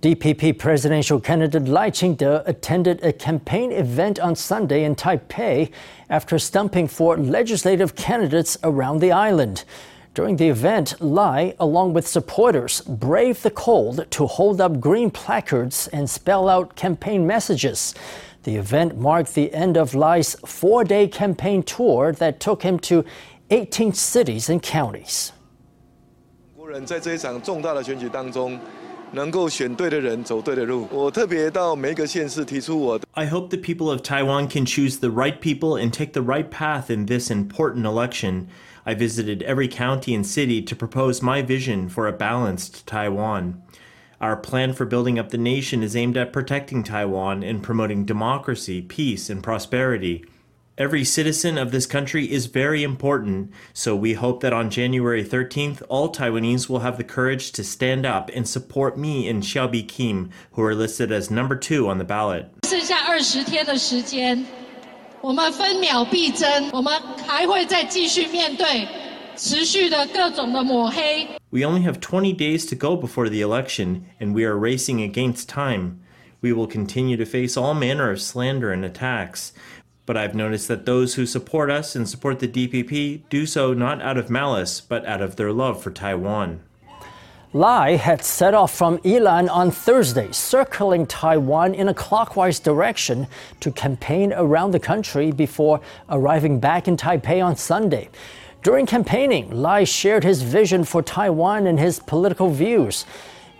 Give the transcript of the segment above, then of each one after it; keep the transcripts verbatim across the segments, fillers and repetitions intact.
D P P presidential candidate Lai Ching-te attended a campaign event on Sunday in Taipei after stumping for legislative candidates around the island. During the event, Lai, along with supporters, braved the cold to hold up green placards and spell out campaign messages. The event marked the end of Lai's four-day campaign tour that took him to eighteen cities and counties. 能够选对的人走对的路。我特别到每一个县市提出我的。I hope the people of Taiwan can choose the right people and take the right path in this important election. I visited every county and city to propose my vision for a balanced Taiwan. Our plan for building up the nation is aimed at protecting Taiwan and promoting democracy, peace, and prosperity. Every citizen of this country is very important, so we hope that on January thirteenth, all Taiwanese will have the courage to stand up and support me and Hsiao Bi-khim, who are listed as number two on the ballot. We only have twenty days to go before the election, and we are racing against time. We will continue to face all manner of slander and attacks. But I've noticed that those who support us and support the D P P do so not out of malice, but out of their love for Taiwan. Lai had set off from Ilan on Thursday, circling Taiwan in a clockwise direction to campaign around the country before arriving back in Taipei on Sunday. During campaigning, Lai shared his vision for Taiwan and his political views.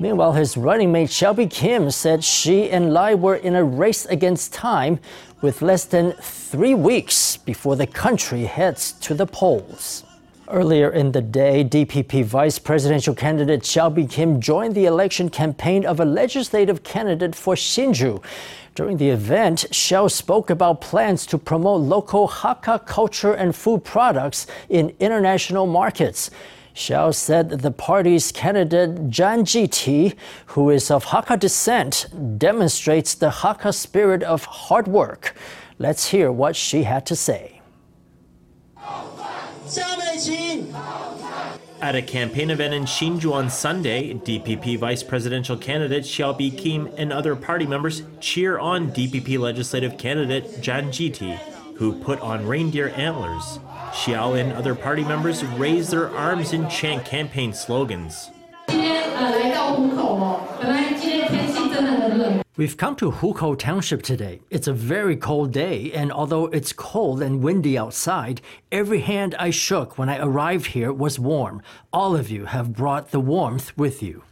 Meanwhile, his running mate Hsiao Bi-khim said she and Lai were in a race against time with less than three weeks before the country heads to the polls. Earlier in the day, D P P vice presidential candidate Hsiao Bi-khim joined the election campaign of a legislative candidate for Hsinchu. During the event, Hsiao spoke about plans to promote local Hakka culture and food products in international markets. Hsiao said the party's candidate Jan Chi-ti, who is of Hakka descent, demonstrates the Hakka spirit of hard work. Let's hear what she had to say. At a campaign event in Hsinchu on Sunday, D P P vice presidential candidate Hsiao Bi-khim and other party members cheer on D P P legislative candidate Jan Chi-ti, who put on reindeer antlers. Hsiao and other party members raise their arms and chant campaign slogans. We've come to Hu Kou Township today. It's a very cold day, and although it's cold and windy outside, every hand I shook when I arrived here was warm. All of you have brought the warmth with you.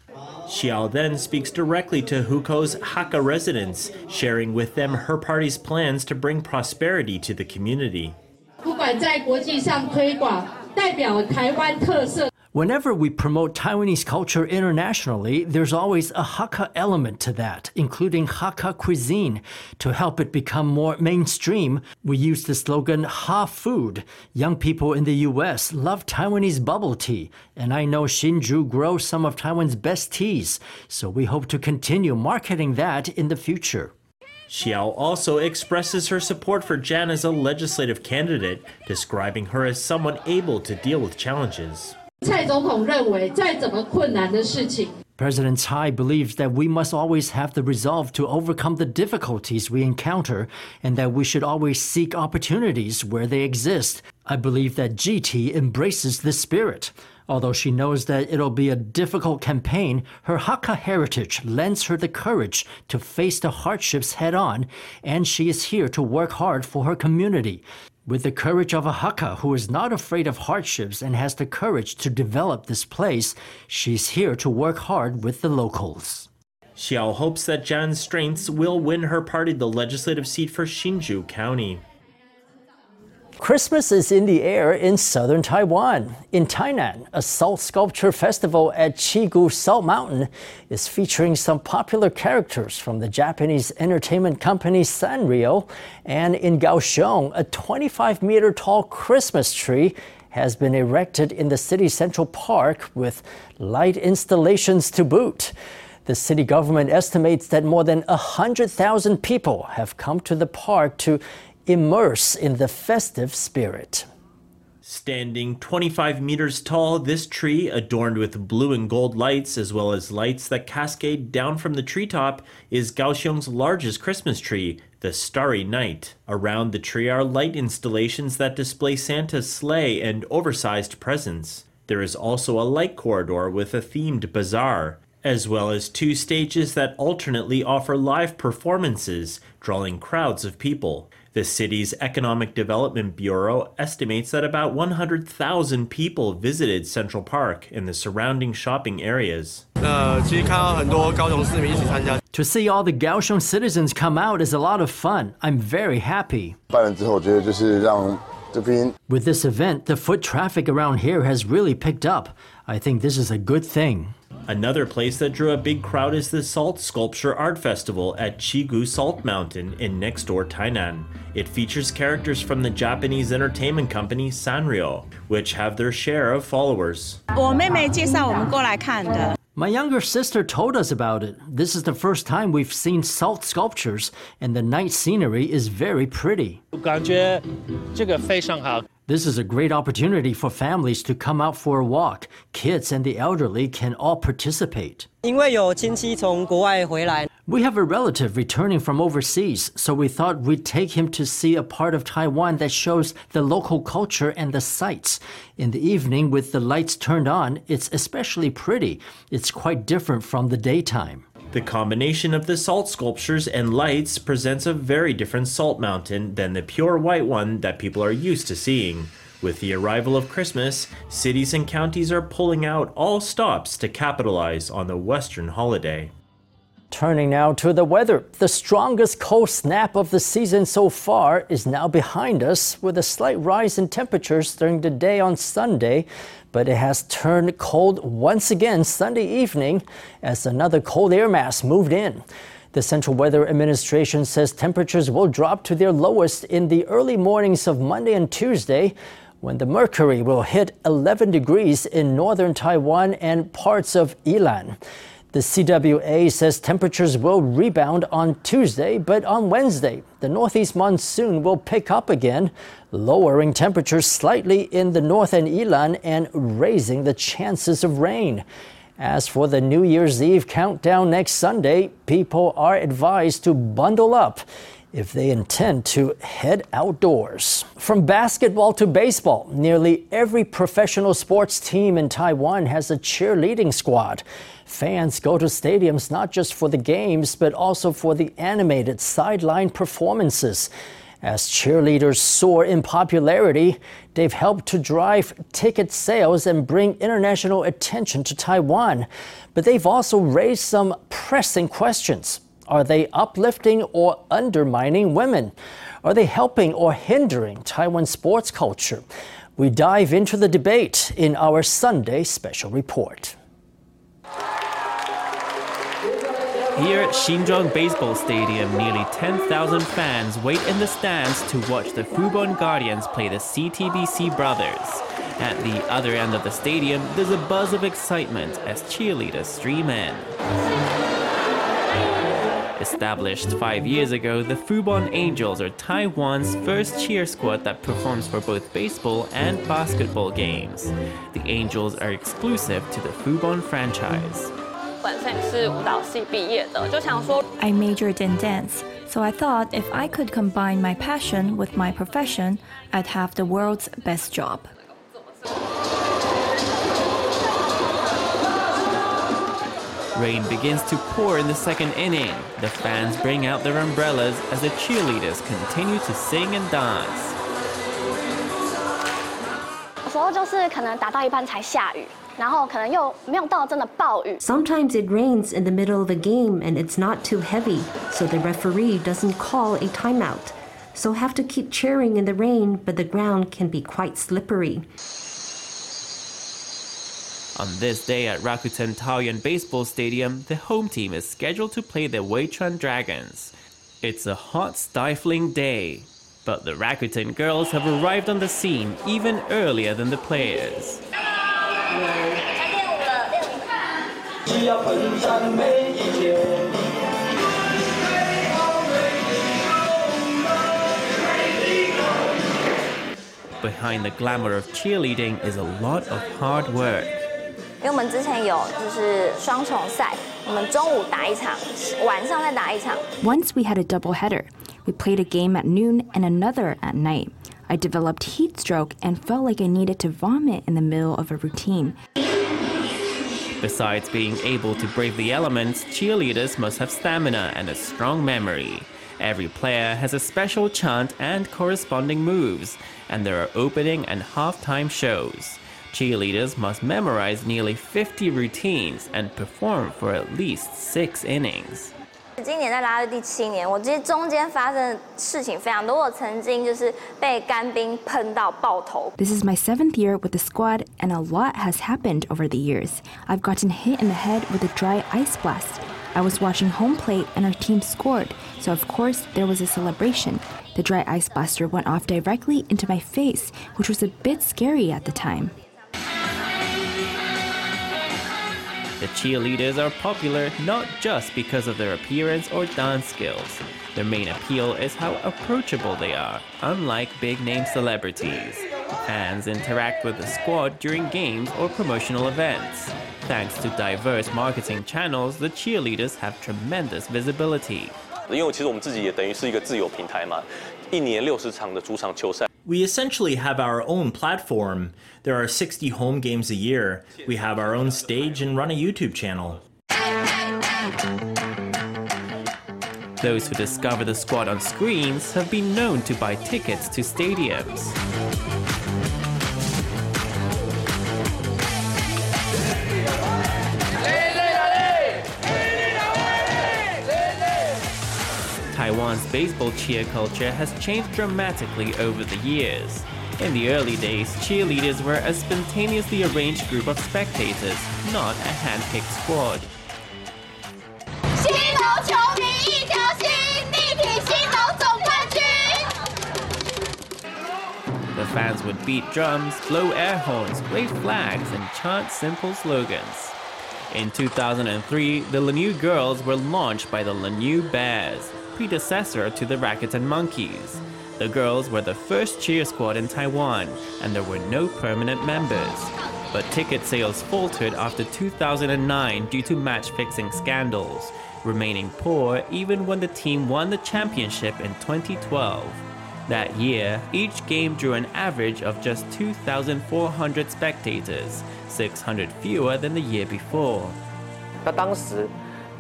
Hsiao then speaks directly to Hu Kou's Hakka residents, sharing with them her party's plans to bring prosperity to the community. Whenever we promote Taiwanese culture internationally, there's always a Hakka element to that, including Hakka cuisine. To help it become more mainstream, we use the slogan Ha Food. Young people in the U S love Taiwanese bubble tea, and I know Hsinchu grows some of Taiwan's best teas, so we hope to continue marketing that in the future. Hsiao also expresses her support for Jan as a legislative candidate, describing her as someone able to deal with challenges. President Tsai believes that we must always have the resolve to overcome the difficulties we encounter and that we should always seek opportunities where they exist. I believe that G T embraces this spirit. Although she knows that it'll be a difficult campaign, her Hakka heritage lends her the courage to face the hardships head-on, and she is here to work hard for her community. With the courage of a Hakka who is not afraid of hardships and has the courage to develop this place, she's here to work hard with the locals. Hsiao hopes that Jan's strengths will win her party the legislative seat for Hsinchu County. Christmas is in the air in southern Taiwan. In Tainan, a salt sculpture festival at Chigu Salt Mountain is featuring some popular characters from the Japanese entertainment company Sanrio. And in Kaohsiung, a twenty-five meter tall Christmas tree has been erected in the city's central park with light installations to boot. The city government estimates that more than one hundred thousand people have come to the park to immerse in the festive spirit. Standing twenty-five meters tall, this tree, adorned with blue and gold lights as well as lights that cascade down from the treetop, is Kaohsiung's largest Christmas tree, the Starry Night. Around the tree are light installations that display Santa's sleigh and oversized presents. There is also a light corridor with a themed bazaar, as well as two stages that alternately offer live performances, drawing crowds of people. The city's Economic Development Bureau estimates that about one hundred thousand people visited Central Park and the surrounding shopping areas. To see all the Kaohsiung citizens come out is a lot of fun. I'm very happy. With this event, the foot traffic around here has really picked up. I think this is a good thing. Another place that drew a big crowd is the Salt Sculpture Art Festival at Chigu Salt Mountain in next-door Tainan. It features characters from the Japanese entertainment company Sanrio, which have their share of followers. My younger sister told us about it. This is the first time we've seen salt sculptures, and the night scenery is very pretty. This is a great opportunity for families to come out for a walk. Kids and the elderly can all participate. We have a relative returning from overseas, so we thought we'd take him to see a part of Taiwan that shows the local culture and the sights. In the evening, with the lights turned on, it's especially pretty. It's quite different from the daytime. The combination of the salt sculptures and lights presents a very different salt mountain than the pure white one that people are used to seeing. With the arrival of Christmas, cities and counties are pulling out all stops to capitalize on the Western holiday. Turning now to the weather. The strongest cold snap of the season so far is now behind us, with a slight rise in temperatures during the day on Sunday. But it has turned cold once again Sunday evening as another cold air mass moved in. The Central Weather Administration says temperatures will drop to their lowest in the early mornings of Monday and Tuesday, when the mercury will hit eleven degrees in northern Taiwan and parts of Ilan. The C W A says temperatures will rebound on Tuesday, but on Wednesday, the northeast monsoon will pick up again, lowering temperatures slightly in the north and Ilan and raising the chances of rain. As for the New Year's Eve countdown next Sunday, people are advised to bundle up if they intend to head outdoors. From basketball to baseball, nearly every professional sports team in Taiwan has a cheerleading squad. Fans go to stadiums not just for the games, but also for the animated sideline performances. As cheerleaders soar in popularity, they've helped to drive ticket sales and bring international attention to Taiwan. But they've also raised some pressing questions. Are they uplifting or undermining women? Are they helping or hindering Taiwan's sports culture? We dive into the debate in our Sunday special report. Here at Xinjiang Baseball Stadium, nearly ten thousand fans wait in the stands to watch the Fubon Guardians play the C T B C brothers. At the other end of the stadium, there's a buzz of excitement as cheerleaders stream in. Established five years ago, the Fubon Angels are Taiwan's first cheer squad that performs for both baseball and basketball games. The Angels are exclusive to the Fubon franchise. I majored in dance, so I thought if I could combine my passion with my profession, I'd have the world's best job. Rain begins to pour in the second inning. The fans bring out their umbrellas as the cheerleaders continue to sing and dance. Sometimes it rains in the middle of a game and it's not too heavy, so the referee doesn't call a timeout. So have to keep cheering in the rain, but the ground can be quite slippery. On this day at Rakuten Taoyuan Baseball Stadium, the home team is scheduled to play the Weichuan Dragons. It's a hot, stifling day, but the Rakuten girls have arrived on the scene even earlier than the players. behind the glamour of cheerleading is a lot of hard work. 因为我们之前有就是双重赛，我们中午打一场，晚上再打一场。Once we had a double header. We played a game at noon and another at night. I developed heat stroke and felt like I needed to vomit in the middle of a routine. Besides being able to brave the elements, cheerleaders must have stamina and a strong memory. Every player has a special chant and corresponding moves, and there are opening and halftime shows. Cheerleaders must memorize nearly fifty routines and perform for at least six innings. 今年在啦啦队第七年，我其实中间发生的事情非常多。我曾经就是被干冰喷到爆头。This is my seventh year with the squad, and a lot has happened over the years. I've gotten hit in the head with a dry ice blast. I was watching home plate, and our team scored, so of course there was a celebration. The dry ice blaster went off directly into my face, which was a bit scary at the time. The cheerleaders are popular not just because of their appearance or dance skills. Their main appeal is how approachable they are, unlike big-name celebrities. Fans interact with the squad during games or promotional events. Thanks to diverse marketing channels, the cheerleaders have tremendous visibility. 因为其实我们自己也等于是一个自有平台嘛，一年六十场的主场球赛。We essentially have our own platform. There are sixty home games a year. We have our own stage and run a YouTube channel. Those who discover the squad on screens have been known to buy tickets to stadiums. Taiwan's baseball cheer culture has changed dramatically over the years. In the early days, cheerleaders were a spontaneously arranged group of spectators, not a hand-picked squad. The fans would beat drums, blow air horns, wave flags, and chant simple slogans. In two thousand three, the Lanue Girls were launched by the Lanue Bears, predecessor to the Rackets and Monkeys. The girls were the first cheer squad in Taiwan, and there were no permanent members. But ticket sales faltered after two thousand nine due to match-fixing scandals, remaining poor even when the team won the championship in twenty twelve. That year, each game drew an average of just two thousand four hundred spectators, six hundred fewer than the year before. 那当时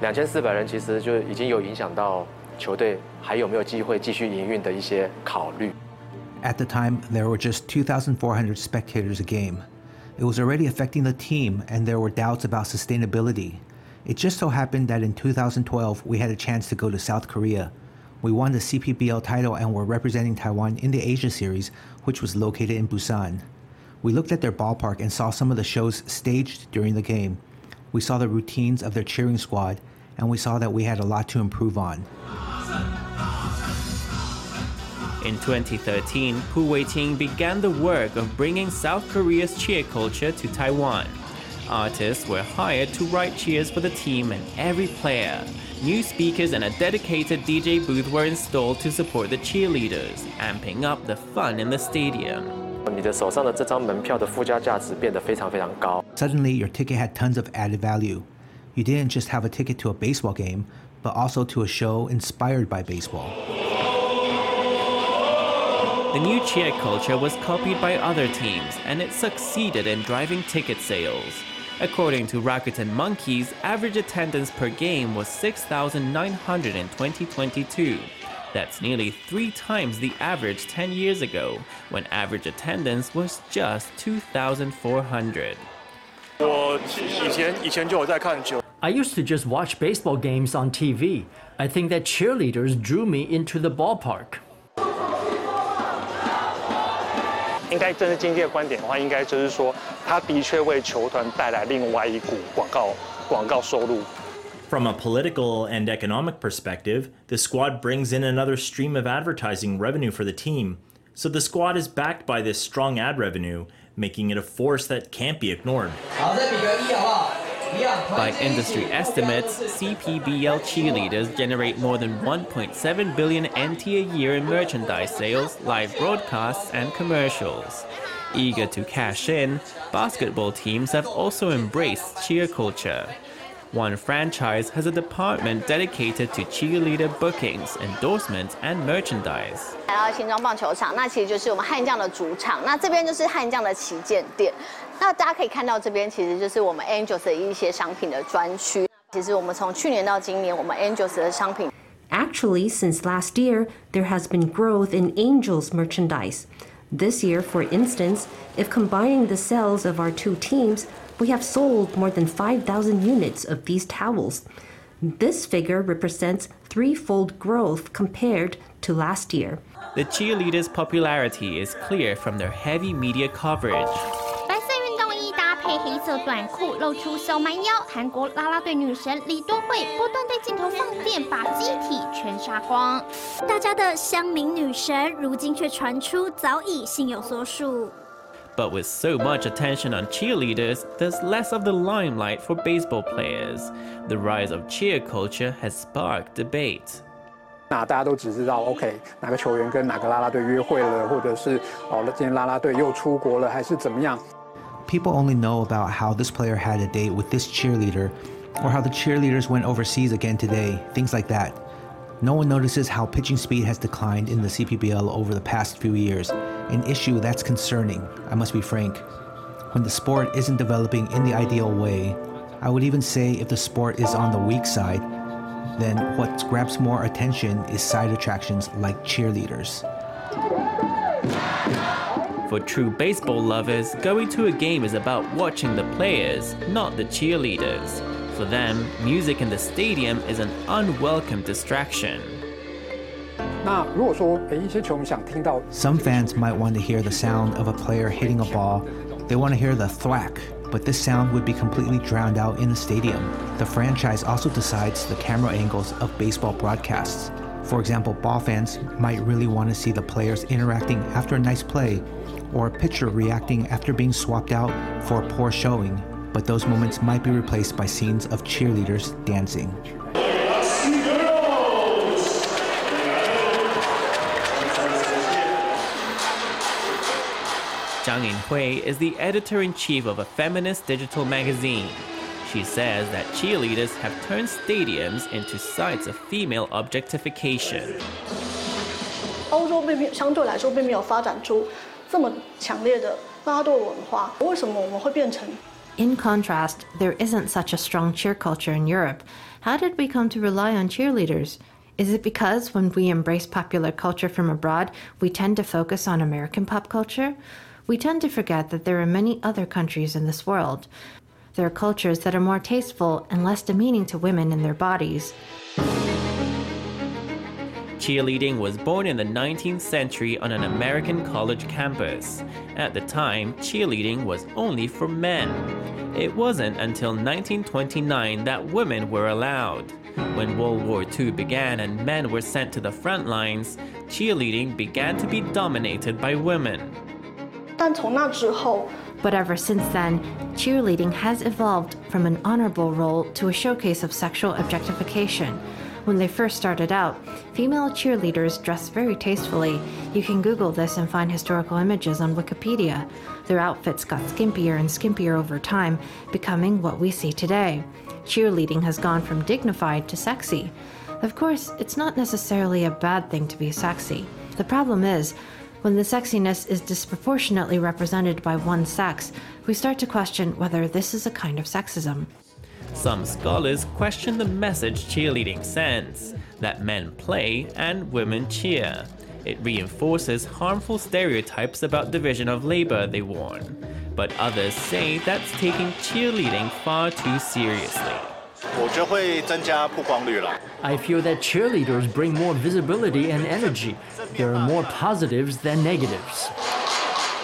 两千四百人其实就已经有影响到球队还有没有机会继续营运的一些考虑。At the time, there were just two thousand four hundred spectators a game. It was already affecting the team, and there were doubts about sustainability. It just so happened that in two thousand twelve, we had a chance to go to South Korea. We won the C P B L title and were representing Taiwan in the Asia Series, which was located in Busan. We looked at their ballpark and saw some of the shows staged during the game. We saw the routines of their cheering squad, and we saw that we had a lot to improve on. In twenty thirteen, Hu Wei Ting began the work of bringing South Korea's cheer culture to Taiwan. Artists were hired to write cheers for the team and every player. New speakers and a dedicated D J booth were installed to support the cheerleaders, amping up the fun in the stadium. Suddenly, your ticket had tons of added value. You didn't just have a ticket to a baseball game, but also to a show inspired by baseball. The new cheer culture was copied by other teams, and it succeeded in driving ticket sales. According to Rakuten Monkeys, average attendance per game was six thousand nine hundred in twenty twenty-two. That's nearly three times the average ten years ago, when average attendance was just two thousand four hundred. I used to just watch baseball games on T V. I think that cheerleaders drew me into the ballpark. From a political and economic perspective, the squad brings in another stream of advertising revenue for the team. So the squad is backed by this strong ad revenue, making it a force that can't be ignored. By industry estimates, C P B L cheerleaders generate more than one point seven billion N T a year in merchandise sales, live broadcasts, and commercials. Eager to cash in, basketball teams have also embraced cheer culture. One franchise has a department dedicated to cheerleader bookings, endorsements, and merchandise. 来到新庄棒球场，那其实就是我们悍将的主场。那这边就是悍将的旗舰店。那大家可以看到，这边其实就是我们 Angels 的一些商品的专区。其实我们从去年到今年，我们 Angels 的商品。Actually, since last year, there has been growth in Angels merchandise. This year, for instance, if combining the sales of our two teams, we have sold more than five thousand units of these towels. This figure represents threefold growth compared to last year. The cheerleaders' popularity is clear from their heavy media coverage. 白色运动衣搭配黑色短裤，露出小蛮腰。韩国啦啦队女神李多慧不断对镜头放电，把机体全杀光。大家的乡民女神，如今却传出早已心有所属。 But with so much attention on cheerleaders, there's less of the limelight for baseball players. The rise of cheer culture has sparked debate. 那大家都只知道 ，OK， 哪个球员跟哪个啦啦队约会了，或者是哦，今天啦啦队又出国了，还是怎么样 ？People only know about how this player had a date with this cheerleader, or how the cheerleaders went overseas again today. Things like that. No one notices how pitching speed has declined in the C P B L over the past few years, an issue that's concerning, I must be frank. When the sport isn't developing in the ideal way, I would even say if the sport is on the weak side, then what grabs more attention is side attractions like cheerleaders. For true baseball lovers, going to a game is about watching the players, not the cheerleaders. For them, music in the stadium is an unwelcome distraction. Some fans might want to hear the sound of a player hitting a ball. They want to hear the thwack, but this sound would be completely drowned out in the stadium. The franchise also decides the camera angles of baseball broadcasts. For example, ball fans might really want to see the players interacting after a nice play, or a pitcher reacting after being swapped out for a poor showing. But those moments might be replaced by scenes of cheerleaders dancing. Zhang Yinghui is the editor-in-chief of a feminist digital magazine. She says that cheerleaders have turned stadiums into sites of female objectification. 欧洲并没有相对来说并没有发展出这么强烈的拉队文化，为什么我们会变成？ In contrast, there isn't such a strong cheer culture in Europe. How did we come to rely on cheerleaders? Is it because when we embrace popular culture from abroad, we tend to focus on American pop culture? We tend to forget that there are many other countries in this world. There are cultures that are more tasteful and less demeaning to women and their bodies. Cheerleading was born in the nineteenth century on an American college campus. At the time, cheerleading was only for men. It wasn't until nineteen twenty-nine that women were allowed. When World War Two began and men were sent to the front lines, cheerleading began to be dominated by women. But ever since then, cheerleading has evolved from an honorable role to a showcase of sexual objectification. When they first started out, female cheerleaders dressed very tastefully. You can Google this and find historical images on Wikipedia. Their outfits got skimpier and skimpier over time, becoming what we see today. Cheerleading has gone from dignified to sexy. Of course, it's not necessarily a bad thing to be sexy. The problem is, when the sexiness is disproportionately represented by one sex, we start to question whether this is a kind of sexism. Some scholars question the message cheerleading sends, that men play and women cheer. It reinforces harmful stereotypes about division of labor, they warn. But others say that's taking cheerleading far too seriously. I feel that cheerleaders bring more visibility and energy. There are more positives than negatives.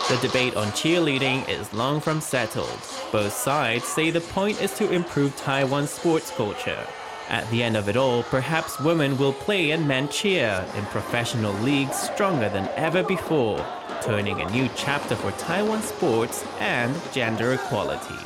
The debate on cheerleading is long from settled. Both sides say the point is to improve Taiwan's sports culture. At the end of it all, perhaps women will play and men cheer in professional leagues stronger than ever before, turning a new chapter for Taiwan sports and gender equality.